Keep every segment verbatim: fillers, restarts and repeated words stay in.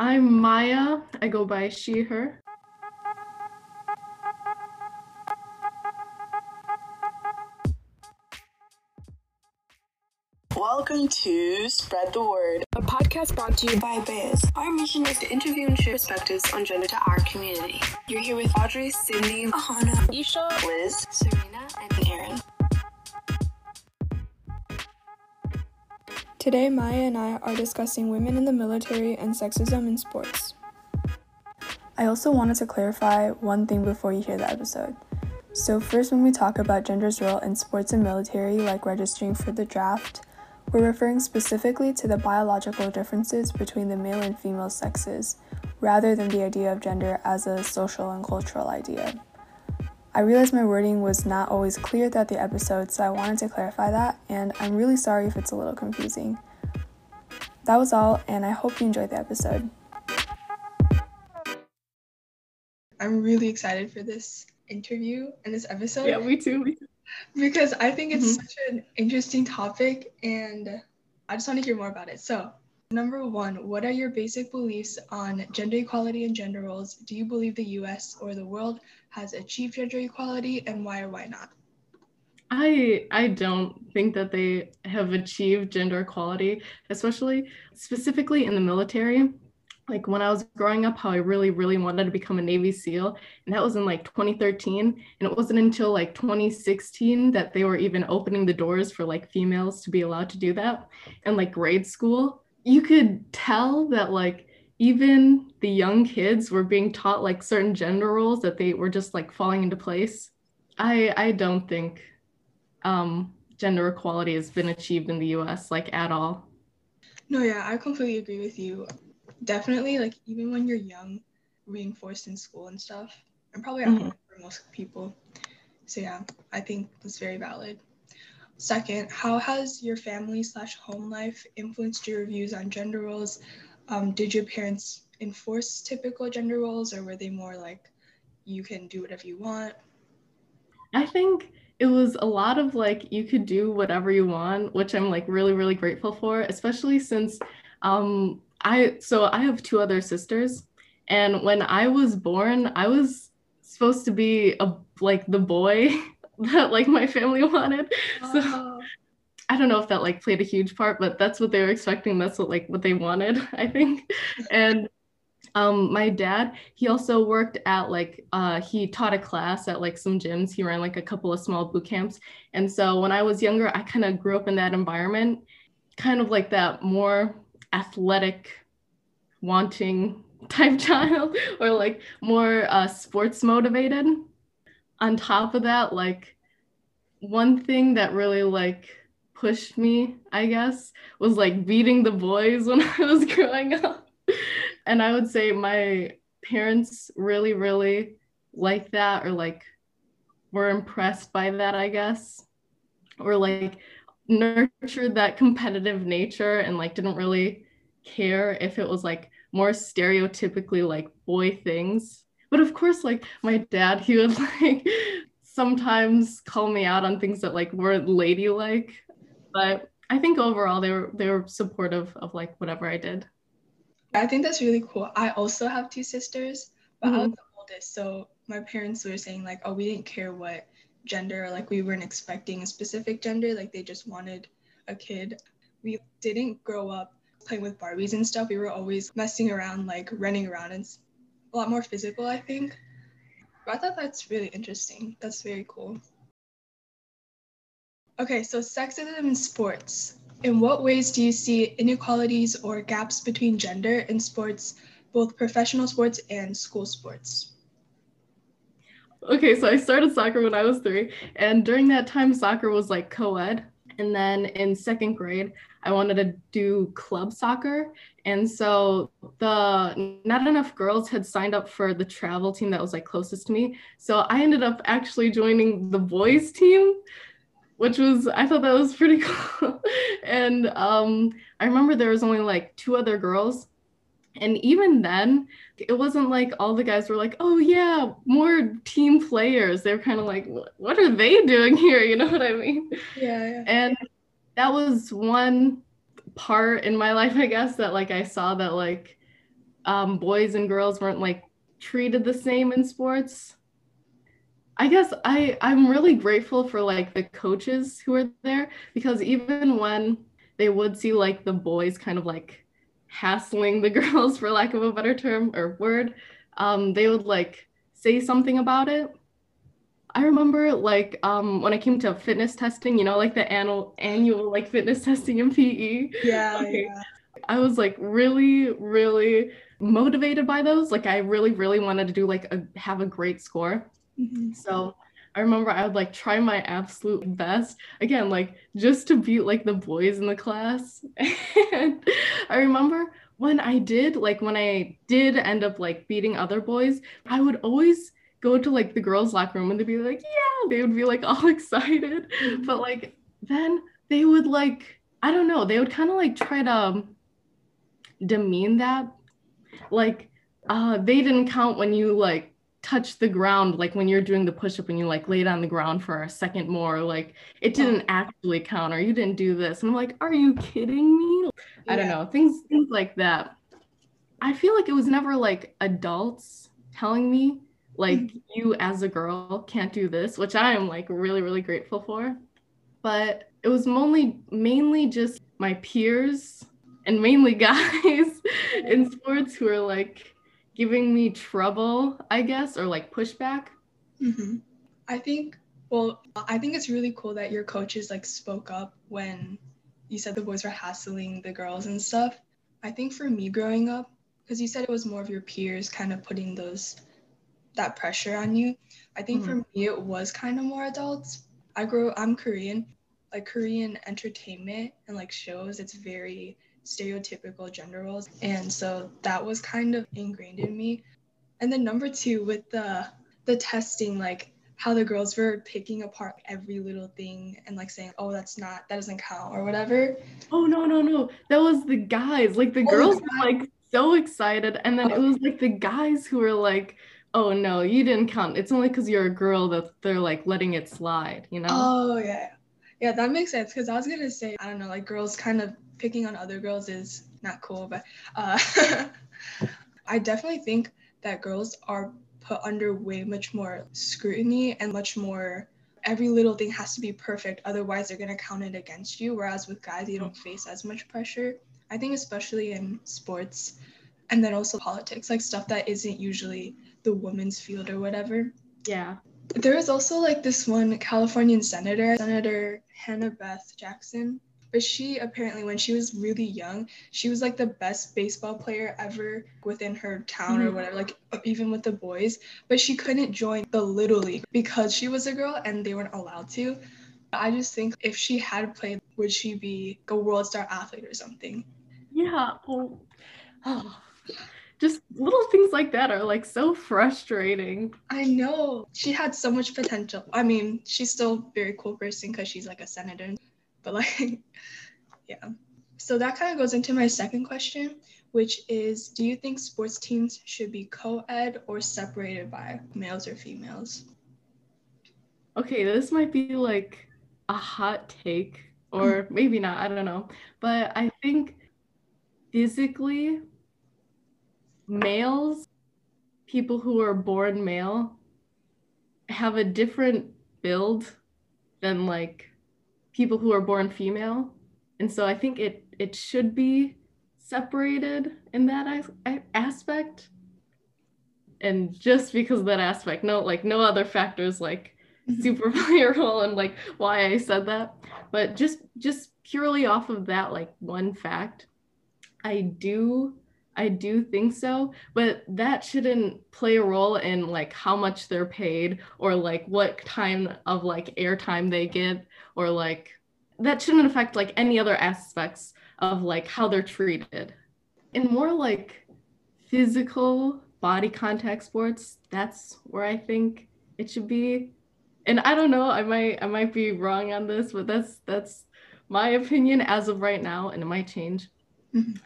I'm Maya. I go by she, her. Welcome to Spread the Word, a podcast brought to you by BAYS. Our mission is to interview and share perspectives on gender to our community. You're here with Audrey, Cindy, Ahana, Isha, Liz, Serena, and Erin. Today, Maya and I are discussing women in the military and sexism in sports. I also wanted to clarify one thing before you hear the episode. So first, when we talk about gender's role in sports and military, like registering for the draft, we're referring specifically to the biological differences between the male and female sexes, rather than the idea of gender as a social and cultural idea. I realized my wording was not always clear throughout the episode, so I wanted to clarify that, and I'm really sorry if it's a little confusing. That was all, and I hope you enjoyed the episode. I'm really excited for this interview and this episode. Yeah, me too. Me too. Because I think it's mm-hmm. such an interesting topic, and I just want to hear more about it. So, number one, what are your basic beliefs on gender equality and gender roles? Do you believe the U S or the world has achieved gender equality, and why or why not? I I don't think that they have achieved gender equality, especially specifically in the military. Like when I was growing up, how I really, really wanted to become a Navy SEAL. And that was in like twenty thirteen. And it wasn't until like twenty sixteen that they were even opening the doors for like females to be allowed to do that. And like grade school, you could tell that like even the young kids were being taught like certain gender roles that they were just like falling into place. I, I don't think um, gender equality has been achieved in the U S like at all. No, yeah, I completely agree with you. Definitely, like even when you're young, reinforced in school and stuff, and probably mm-hmm. for most people. So yeah, I think that's very valid. Second, how has your family slash home life influenced your views on gender roles? Um, did your parents enforce typical gender roles, or were they more like, you can do whatever you want? I think it was a lot of like, you could do whatever you want, which I'm like really, really grateful for, especially since um. I so I have two other sisters, and when I was born, I was supposed to be a like the boy that like my family wanted. Oh. So I don't know if that like played a huge part, but that's what they were expecting. That's what like what they wanted, I think. And um, my dad, he also worked at like uh, he taught a class at like some gyms. He ran like a couple of small boot camps, and so when I was younger, I kind of grew up in that environment, kind of like that more athletic wanting type child, or like more uh, sports motivated. On top of that, like one thing that really like pushed me, I guess, was like beating the boys when I was growing up. And I would say my parents really, really liked that, or like were impressed by that, I guess, or like nurtured that competitive nature, and like didn't really care if it was like more stereotypically like boy things. But of course, like my dad, he would like sometimes call me out on things that like weren't ladylike, but I think overall they were they were supportive of like whatever I did. I think that's really cool. I also have two sisters, but mm-hmm. I was the oldest, so my parents were saying like, oh, we didn't care what gender, like we weren't expecting a specific gender, like they just wanted a kid. We didn't grow up playing with Barbies and stuff. We were always messing around, like running around, and a lot more physical, I think. But I thought that's really interesting. That's very cool. Okay, so sexism in sports. In what ways do you see inequalities or gaps between gender in sports, both professional sports and school sports? Okay, so I started soccer when I was three, and during that time, soccer was like co-ed. And then in second grade, I wanted to do club soccer. And so the not enough girls had signed up for the travel team that was like closest to me. So I ended up actually joining the boys team, which was, I thought that was pretty cool. And um, I remember there was only like two other girls. And even then, it wasn't like all the guys were like, oh, yeah, more team players. They were kind of like, what are they doing here? You know what I mean? Yeah, yeah. And that was one part in my life, I guess, that like I saw that like um, boys and girls weren't like treated the same in sports. I guess I, I'm really grateful for like the coaches who were there, because even when they would see like the boys kind of like hassling the girls, for lack of a better term or word, um, they would like say something about it. I remember like um, when I came to fitness testing, you know, like the annual, annual like fitness testing in P E. Yeah, like, yeah. I was like really, really motivated by those. Like I really, really wanted to do like a, have a great score. Mm-hmm. So I remember I would like try my absolute best again, like just to beat like the boys in the class. And I remember when I did, like when I did end up like beating other boys, I would always go to like the girls' locker room and they'd be like, yeah, they would be like all excited. Mm-hmm. But like, then they would like, I don't know, they would kind of like try to demean that. Like, uh, they didn't count when you like touch the ground, like when you're doing the push-up and you like laid on the ground for a second more, like it didn't actually count, or you didn't do this. And I'm like, are you kidding me? Yeah. I don't know, things, things like that. I feel like it was never like adults telling me like, mm-hmm. you as a girl can't do this, which I am like really, really grateful for. But it was mainly, mainly just my peers and mainly guys in sports who are like giving me trouble, I guess, or like pushback. Mm-hmm. I think, well, I think it's really cool that your coaches like spoke up when you said the boys were hassling the girls and stuff. I think for me growing up, because you said it was more of your peers kind of putting those that pressure on you. I think mm-hmm. for me it was kind of more adults. I grew I'm Korean, like Korean entertainment and like shows, it's very stereotypical gender roles, and so that was kind of ingrained in me. And then number two, with the the testing, like how the girls were picking apart every little thing and like saying, oh, that's not, that doesn't count or whatever. Oh no no no that was the guys, like the oh, girls God. were like so excited, and then oh. it was like the guys who were like, oh no, you didn't count, it's only because you're a girl that they're like letting it slide, you know? Oh yeah, yeah, that makes sense, because I was gonna say, I don't know, like girls kind of picking on other girls is not cool, but uh I definitely think that girls are put under way much more scrutiny and much more, every little thing has to be perfect, otherwise they're gonna count it against you, whereas with guys you don't face as much pressure, I think, especially in sports. And then also politics, like stuff that isn't usually the women's field or whatever. Yeah. There was also like this one Californian senator, Senator Hannah Beth Jackson. But she apparently, when she was really young, she was like the best baseball player ever within her town, mm-hmm. or whatever, like even with the boys. But she couldn't join the Little League because she was a girl and they weren't allowed to. I just think if she had played, would she be a world star athlete or something? Yeah. Oh. Oh. Just little things like that are like so frustrating. I know. She had so much potential. I mean, she's still a very cool person because she's like a senator. But like, yeah. So that kind of goes into my second question, which is, do you think sports teams should be co-ed or separated by males or females? Okay, this might be like a hot take, or maybe not, I don't know. But I think physically, males, people who are born male, have a different build than like people who are born female. And so I think it it should be separated in that aspect. And just because of that aspect, no, like no other factors like super play a role and like why I said that. But just just purely off of that like one fact, I do I do think so, but that shouldn't play a role in like how much they're paid or like what time of like airtime they get, or like that shouldn't affect like any other aspects of like how they're treated. In more like physical body contact sports, that's where I think it should be. And I don't know, I might I might be wrong on this, but that's that's my opinion as of right now, and it might change. Mm-hmm.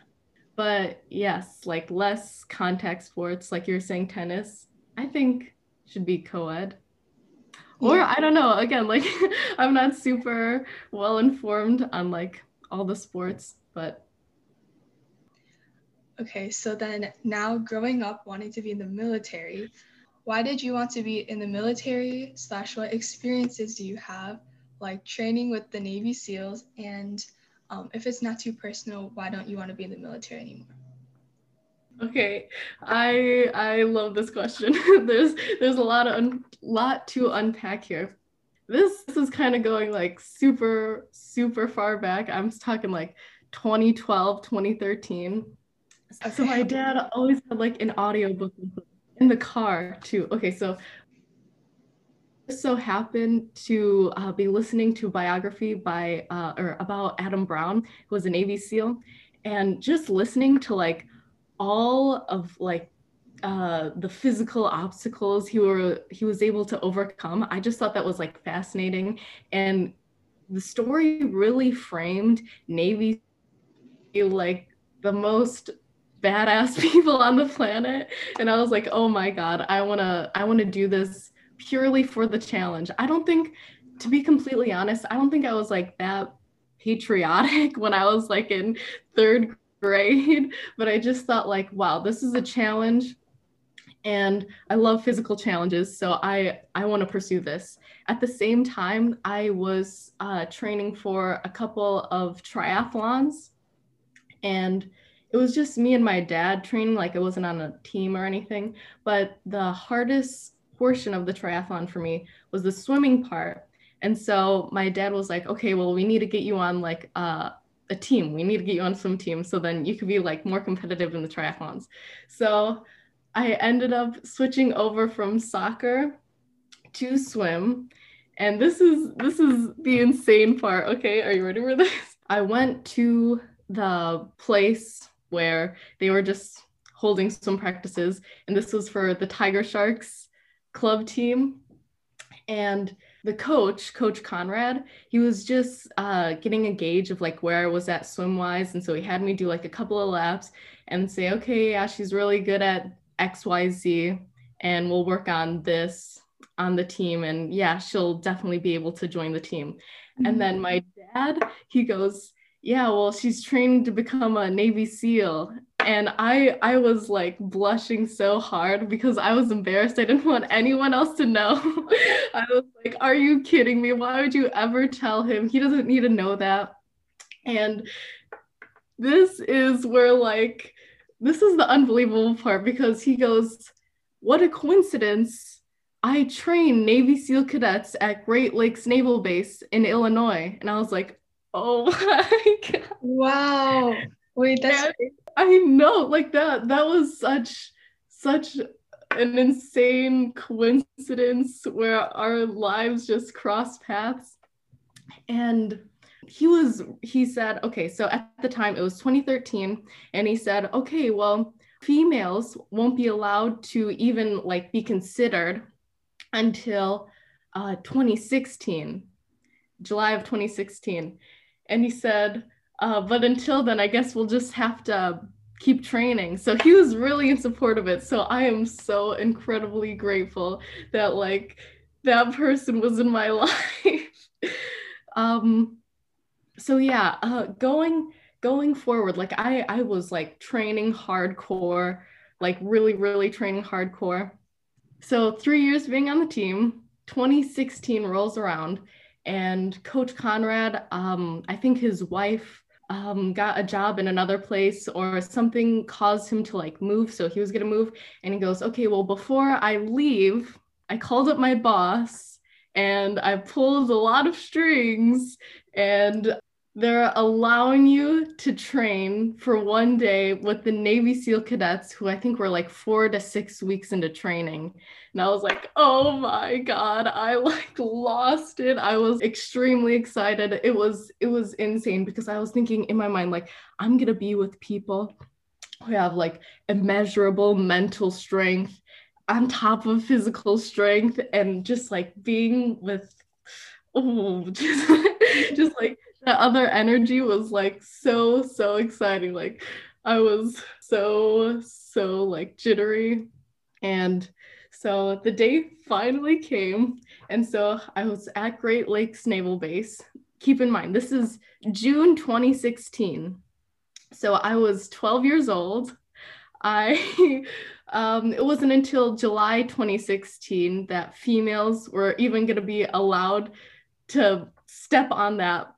But yes, like less contact sports, like you're saying tennis, I think should be co-ed. Yeah. Or I don't know, again, like I'm not super well informed on like all the sports, but. Okay, so then now growing up wanting to be in the military, why did you want to be in the military slash what experiences do you have, like training with the Navy SEALs? And um, if it's not too personal, why don't you want to be in the military anymore? Okay, I I love this question. there's there's a lot of un- lot to unpack here. This, this is kind of going like super, super far back. I'm talking like twenty twelve, twenty thirteen. So my dad always had like an audiobook in the car too. Okay, so just so happened to uh, be listening to a biography by uh, or about Adam Brown, who was a Navy SEAL, and just listening to like all of like uh, the physical obstacles he were he was able to overcome. I just thought that was like fascinating, and the story really framed Navy like the most badass people on the planet. And I was like, oh my God, I wanna I wanna do this purely for the challenge. I don't think, to be completely honest, I don't think I was like that patriotic when I was like in third grade. Grade, but I just thought like, wow, this is a challenge, and I love physical challenges, so I I want to pursue this. At the same time, I was uh, training for a couple of triathlons, and it was just me and my dad training. Like, it wasn't on a team or anything, but the hardest portion of the triathlon for me was the swimming part. And so my dad was like, okay, well, we need to get you on like uh a team. We need to get you on some team so then you could be like more competitive in the triathlons. So I ended up switching over from soccer to swim. And this is this is the insane part. Okay, are you ready for this? I went to the place where they were just holding swim practices, and this was for the Tiger Sharks club team. And the coach, Coach Conrad, he was just uh, getting a gauge of like where I was at swim-wise. And so he had me do like a couple of laps and say, okay, yeah, she's really good at X, Y, Z, and we'll work on this on the team. And yeah, she'll definitely be able to join the team. Mm-hmm. And then my dad, he goes, yeah, well, she's trained to become a Navy SEAL. And I I was like blushing so hard because I was embarrassed. I didn't want anyone else to know. I was like, are you kidding me? Why would you ever tell him? He doesn't need to know that. And this is where like, this is the unbelievable part, because he goes, what a coincidence. I train Navy SEAL cadets at Great Lakes Naval Base in Illinois. And I was like, oh my God. Wow. Wait, that's and- I know, like that, that was such, such an insane coincidence where our lives just crossed paths. And he was, he said, okay, so at the time it was twenty thirteen, and he said, okay, well, females won't be allowed to even like be considered until uh, twenty sixteen, July of twenty sixteen. And he said, Uh, but until then, I guess we'll just have to keep training. So he was really in support of it. So I am so incredibly grateful that like that person was in my life. um, so yeah, uh, going going forward, like I I was like training hardcore, like really really training hardcore. So three years being on the team, twenty sixteen rolls around, and Coach Conrad, um, I think his wife. Um, got a job in another place, or something caused him to like move. So he was going to move, and he goes, okay, well, before I leave, I called up my boss and I pulled a lot of strings, and they're allowing you to train for one day with the Navy SEAL cadets, who I think were like four to six weeks into training. And I was like, oh my God, I like lost it. I was extremely excited. It was, it was insane, because I was thinking in my mind, like, I'm going to be with people who have like immeasurable mental strength on top of physical strength, and just like being with, oh, just, just like the other energy was like so, so exciting. Like I was so, so like jittery. And so the day finally came. And so I was at Great Lakes Naval Base. Keep in mind, this is June twenty sixteen. So I was twelve years old. I, um, it wasn't until July twenty sixteen that females were even going to be allowed to step on that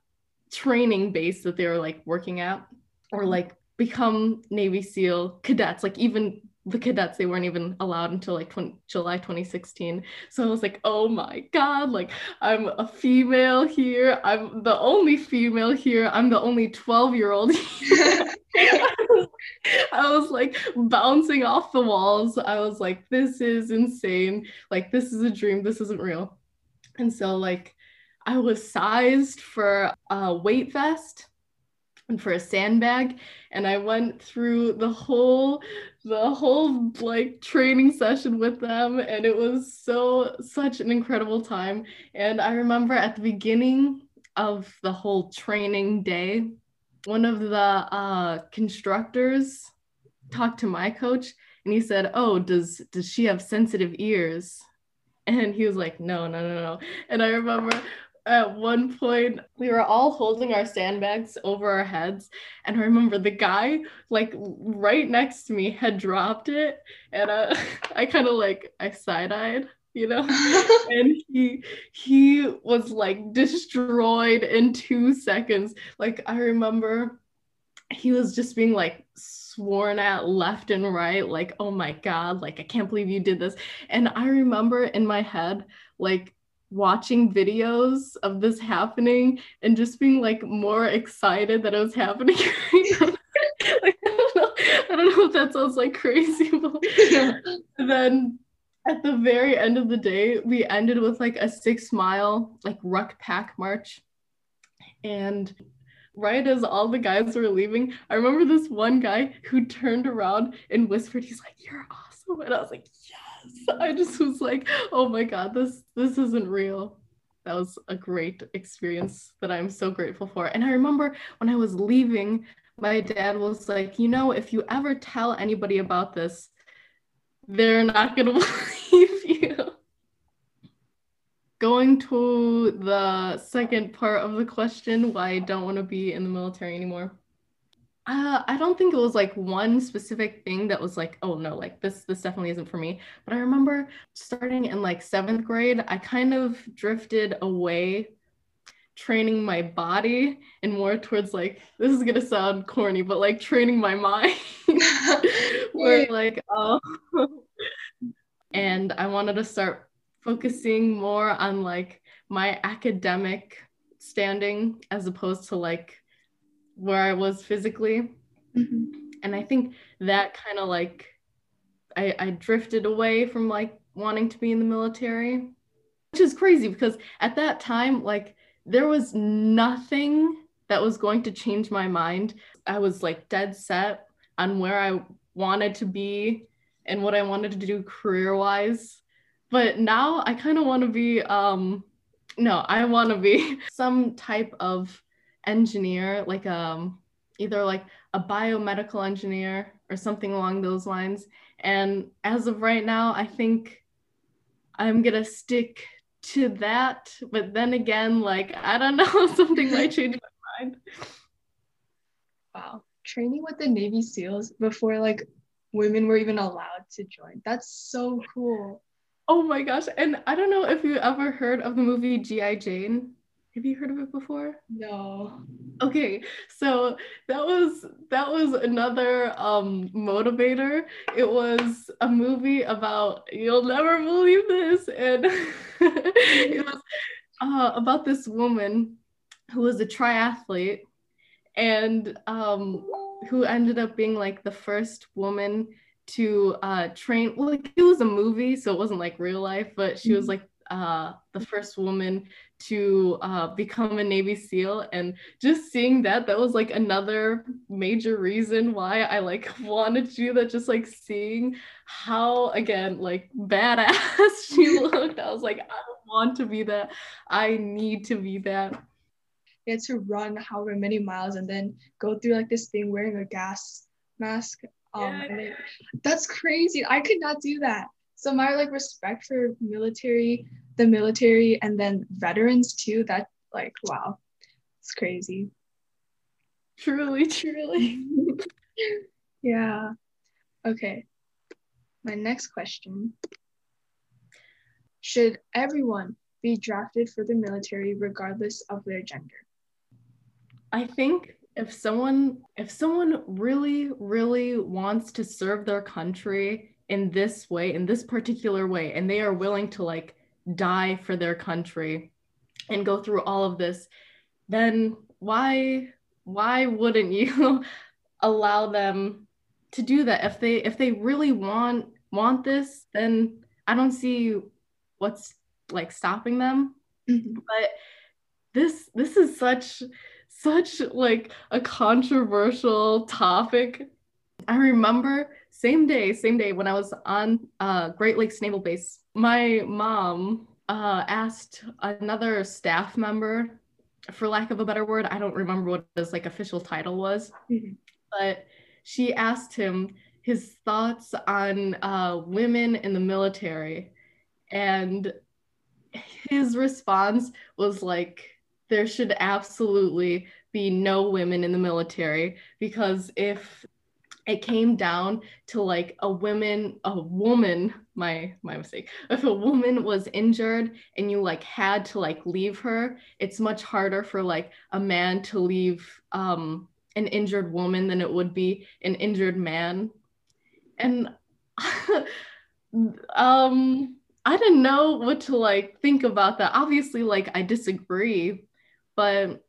training base that they were like working at, or like become Navy SEAL cadets. Like even the cadets, they weren't even allowed until like twenty, July twenty sixteen. So I was like, oh my God, like I'm a female here. I'm the only female here. I'm the only twelve year old here. I was like bouncing off the walls. I was like, this is insane. Like, this is a dream. This isn't real. And so like, I was sized for a weight vest and for a sandbag. And I went through the whole, the whole like training session with them. And it was so, such an incredible time. And I remember at the beginning of the whole training day, one of the uh, constructors talked to my coach and he said, oh, does, does she have sensitive ears? And he was like, no, no, no, no. And I remember at one point, we were all holding our sandbags over our heads. And I remember the guy, like, right next to me had dropped it. And uh, I kind of, like, I side-eyed, you know? And he, he was, like, destroyed in two seconds. Like, I remember he was just being, like, sworn at left and right. Like, oh, my God. Like, I can't believe you did this. And I remember in my head, like, watching videos of this happening and just being like more excited that it was happening. Like, I don't know, I don't know if that sounds like crazy, but yeah. And then at the very end of the day, we ended with like a six mile like ruck pack march. And right as all the guys were leaving, I remember this one guy who turned around and whispered, he's like, you're awesome. And I was like, yeah. I just was like, oh my God, this this isn't real. That was a great experience that I'm so grateful for. And I remember when I was leaving, my dad was like, you know, if you ever tell anybody about this, they're not going to believe you. Going to the second part of the question, why I don't want to be in the military anymore. Uh, I don't think it was like one specific thing that was like, oh no, like this, this definitely isn't for me. But I remember starting in like seventh grade, I kind of drifted away, training my body and more towards like, this is going to sound corny, but like training my mind. Where like, oh, and I wanted to start focusing more on like my academic standing as opposed to like where I was physically. Mm-hmm. And I think that kind of like, I, I drifted away from like wanting to be in the military, which is crazy because at that time, like there was nothing that was going to change my mind. I was like dead set on where I wanted to be and what I wanted to do career-wise. But now I kind of want to be, um, no, I want to be some type of engineer, like um either like a biomedical engineer or something along those lines. And as of right now, I think I'm gonna stick to that, but then again, like I don't know, something might change my mind. Wow, training with the Navy SEALs before like women were even allowed to join, that's so cool. Oh my gosh. And I don't know if you ever heard of the movie G I Jane. Have you heard of it before? No. Okay, so that was that was another um, motivator. It was a movie about, you'll never believe this, and it was uh, about this woman who was a triathlete and um, who ended up being like the first woman to uh, train. Well, like, it was a movie, so it wasn't like real life, but she was like uh, the first woman to uh, become a Navy SEAL. And just seeing that, that was like another major reason why I like wanted to do that. Just like seeing how, again, like badass she looked. I was like, I want to be that. I need to be that. You had to run however many miles and then go through like this thing wearing a gas mask. Um, yeah. And it, that's crazy. I could not do that. So my like respect for military, the military, and then veterans too, that like, wow, it's crazy. Truly, truly. Yeah. Okay, my next question. Should everyone be drafted for the military regardless of their gender? I think if someone if someone really, really wants to serve their country in this way, in this particular way, and they are willing to like die for their country and go through all of this, then why why wouldn't you allow them to do that? If they if they really want want this, then I don't see what's like stopping them. Mm-hmm. But this this is such such like a controversial topic. I remember same day same day when I was on uh Great Lakes Naval Base, my mom uh asked another staff member, for lack of a better word, I don't remember what his like official title was, mm-hmm. but she asked him his thoughts on uh, women in the military. And his response was like, there should absolutely be no women in the military, because if it came down to like a woman, a woman, my, my mistake. If a woman was injured and you like had to like leave her, it's much harder for like a man to leave um, an injured woman than it would be an injured man. And um, I didn't know what to like think about that. Obviously, like I disagree, but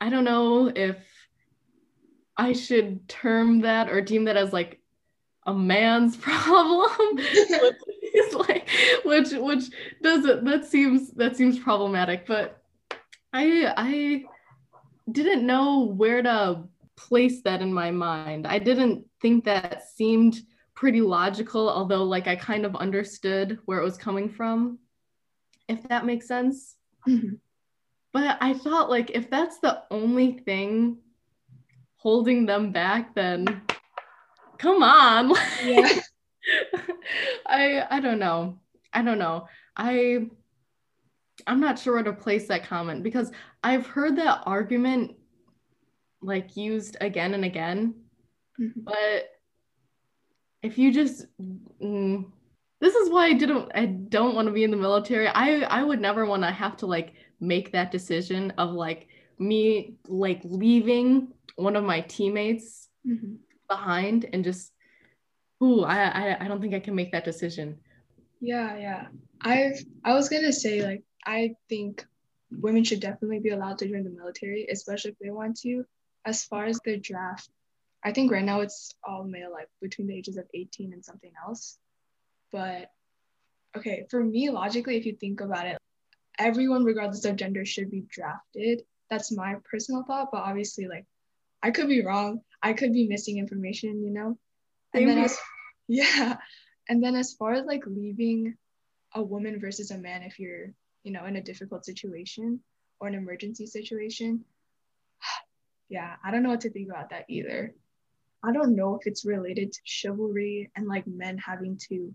I don't know if I should term that or deem that as like a man's problem, which, is like, which which doesn't that seems that seems problematic. But I I didn't know where to place that in my mind. I didn't think that seemed pretty logical, although like I kind of understood where it was coming from, if that makes sense. Mm-hmm. But I thought like if that's the only thing holding them back, then come on. Yeah. I I don't know. I don't know. I I'm not sure where to place that comment, because I've heard that argument like used again and again. Mm-hmm. But if you just mm, this is why I didn't I don't want to be in the military. I I would never want to have to like make that decision of like me like leaving one of my teammates mm-hmm. behind and just, ooh, I, I I don't think I can make that decision. Yeah, yeah. I've I was gonna say like I think women should definitely be allowed to join the military, especially if they want to. As far as the draft, I think right now it's all male, like between the ages of eighteen and something else. But okay, for me logically, if you think about it, everyone regardless of gender should be drafted. That's my personal thought, but obviously like I could be wrong. I could be missing information, you know? And then as, yeah. And then as far as like leaving a woman versus a man, if you're, you know, in a difficult situation or an emergency situation, yeah, I don't know what to think about that either. I don't know if it's related to chivalry and like men having to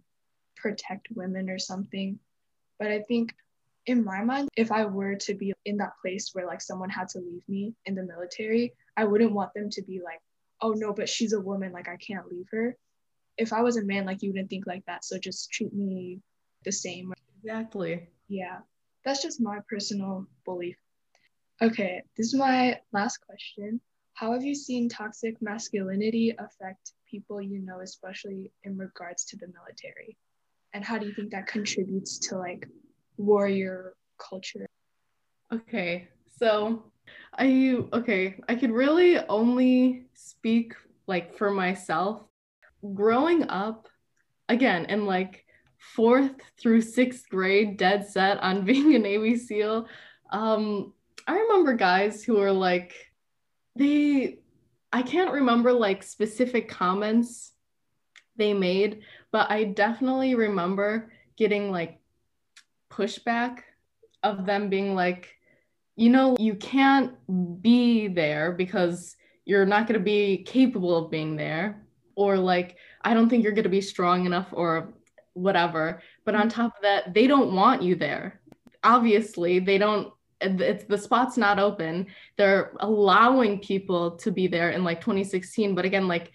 protect women or something. But I think in my mind, if I were to be in that place where like someone had to leave me in the military, I wouldn't want them to be like, oh no, but she's a woman, like I can't leave her. If I was a man, like you wouldn't think like that, so just treat me the same. Exactly. Yeah, that's just my personal belief. Okay, this is my last question. How have you seen toxic masculinity affect people you know, especially in regards to the military? And how do you think that contributes to like warrior culture? Okay, so I okay I could really only speak like for myself. Growing up, again, in like fourth through sixth grade, dead set on being a Navy SEAL, um I remember guys who were like, they I can't remember like specific comments they made, but I definitely remember getting like pushback of them being like, you know, you can't be there because you're not going to be capable of being there, or like, I don't think you're going to be strong enough or whatever. But on top of that, they don't want you there. Obviously, they don't, it's the spot's not open. They're allowing people to be there in like twenty sixteen. But again, like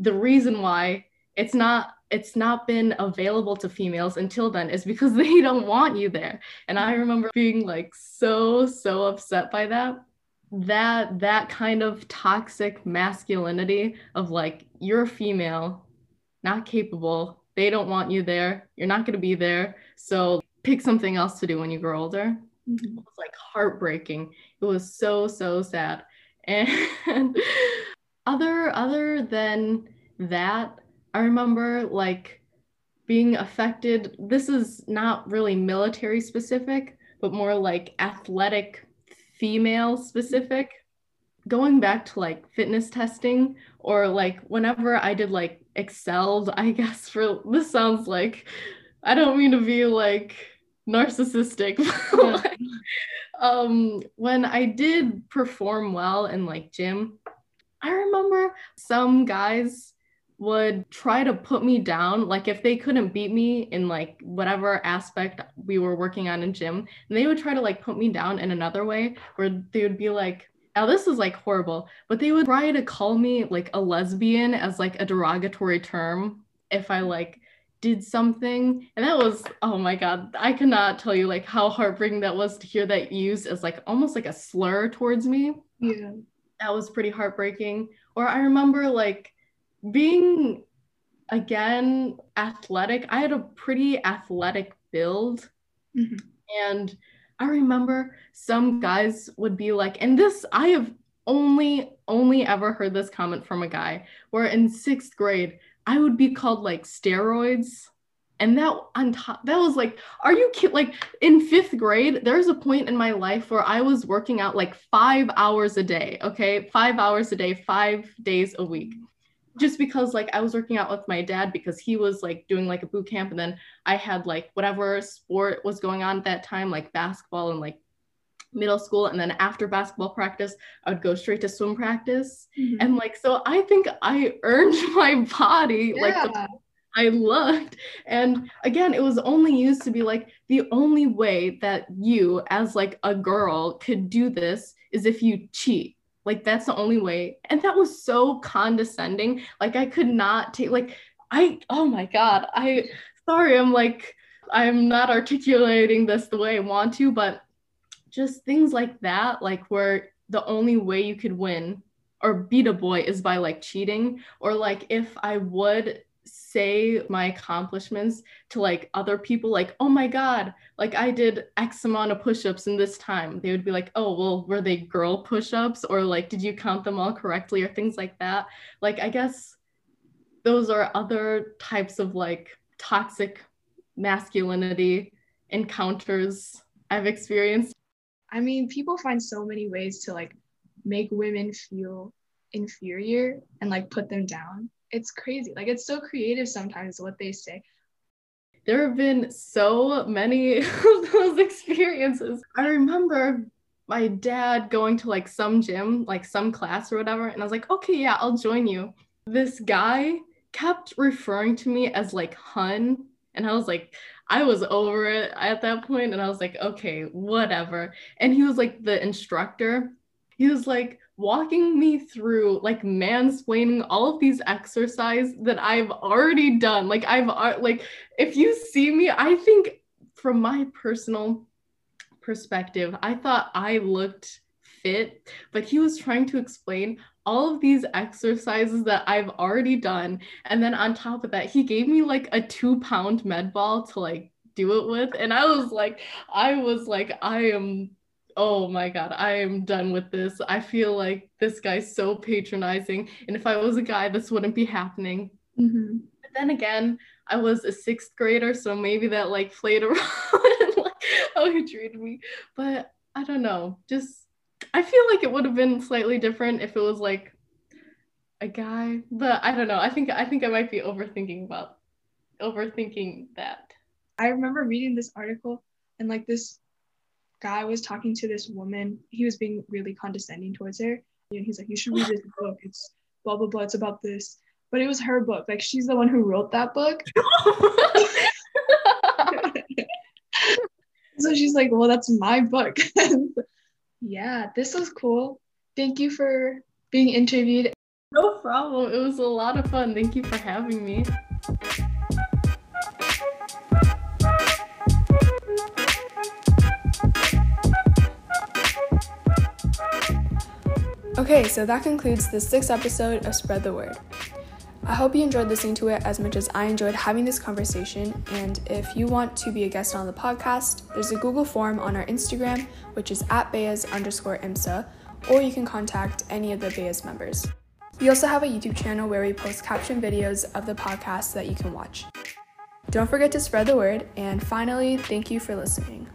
the reason why it's not it's not been available to females until then is because they don't want you there. And I remember being like so, so upset by that. That that kind of toxic masculinity of like, you're a female, not capable, they don't want you there, you're not going to be there, so pick something else to do when you grow older. Mm-hmm. It was like heartbreaking. It was so, so sad. And other other than that, I remember like being affected. This is not really military specific, but more like athletic, female specific. Going back to like fitness testing, or like whenever I did like excelled, I guess, for this sounds like, I don't mean to be like narcissistic. But yeah. like, um, when I did perform well in like gym, I remember some guys would try to put me down. Like if they couldn't beat me in like whatever aspect we were working on in gym, and they would try to like put me down in another way where they would be like, now this is like horrible, but they would try to call me like a lesbian as like a derogatory term if I like did something. And that was, oh my God, I cannot tell you like how heartbreaking that was to hear that used as like almost like a slur towards me. Yeah. That was pretty heartbreaking. Or I remember like being, again, athletic. I had a pretty athletic build. Mm-hmm. And I remember some guys would be like, and this, I have only, only ever heard this comment from a guy, where in sixth grade, I would be called like steroids. And that on top, that was like, are you kidding? Like in fifth grade, there's a point in my life where I was working out like five hours a day. Okay. Five hours a day, five days a week. Just because like I was working out with my dad because he was like doing like a boot camp, and then I had like whatever sport was going on at that time, like basketball and like middle school. And then after basketball practice, I would go straight to swim practice. Mm-hmm. And like, so I think I earned my body, yeah. like the, I looked. And again, it was only used to be like, the only way that you as like a girl could do this is if you cheat. Like, that's the only way. And that was so condescending. Like, I could not take, like, I, oh my God, I, sorry, I'm like, I'm not articulating this the way I want to, but just things like that, like where the only way you could win or beat a boy is by like cheating, or like if I would say my accomplishments to like other people, like, oh my God, like I did X amount of push-ups in this time, they would be like, oh, well, were they girl push-ups, or like, did you count them all correctly, or things like that. Like, I guess those are other types of like toxic masculinity encounters I've experienced. I mean, people find so many ways to like make women feel inferior and like put them down. It's crazy. Like, it's so creative sometimes what they say. There have been so many of those experiences. I remember my dad going to like some gym, like some class or whatever. And I was like, okay, yeah, I'll join you. This guy kept referring to me as like hun. And I was like, I was over it at that point. And I was like, okay, whatever. And he was like the instructor. He was like walking me through like mansplaining all of these exercises that I've already done. Like I've like, if you see me, I think from my personal perspective, I thought I looked fit, but he was trying to explain all of these exercises that I've already done. And then on top of that, he gave me like a two pound med ball to like do it with. And I was like, I was like, I am oh my God, I am done with this. I feel like this guy's so patronizing. And if I was a guy, this wouldn't be happening. Mm-hmm. But then again, I was a sixth grader, so maybe that like played a role in like how he treated me. But I don't know, just, I feel like it would have been slightly different if it was like a guy, but I don't know. I think, I think I might be overthinking about, overthinking that. I remember reading this article and like this guy was talking to this woman. He was being really condescending towards her, and he's like, you should read this book, it's blah blah blah, it's about this, but it was her book, like she's the one who wrote that book. So she's like, well, that's my book. Yeah, this was cool. Thank you for being interviewed. No problem. It was a lot of fun. Thank you for having me. Okay, so that concludes the sixth episode of Spread the Word. I hope you enjoyed listening to it as much as I enjoyed having this conversation, and if you want to be a guest on the podcast, there's a Google form on our Instagram, which is at BAYS underscore IMSA, or you can contact any of the BAYS members. We also have a YouTube channel where we post caption videos of the podcast that you can watch. Don't forget to spread the word, and finally, thank you for listening.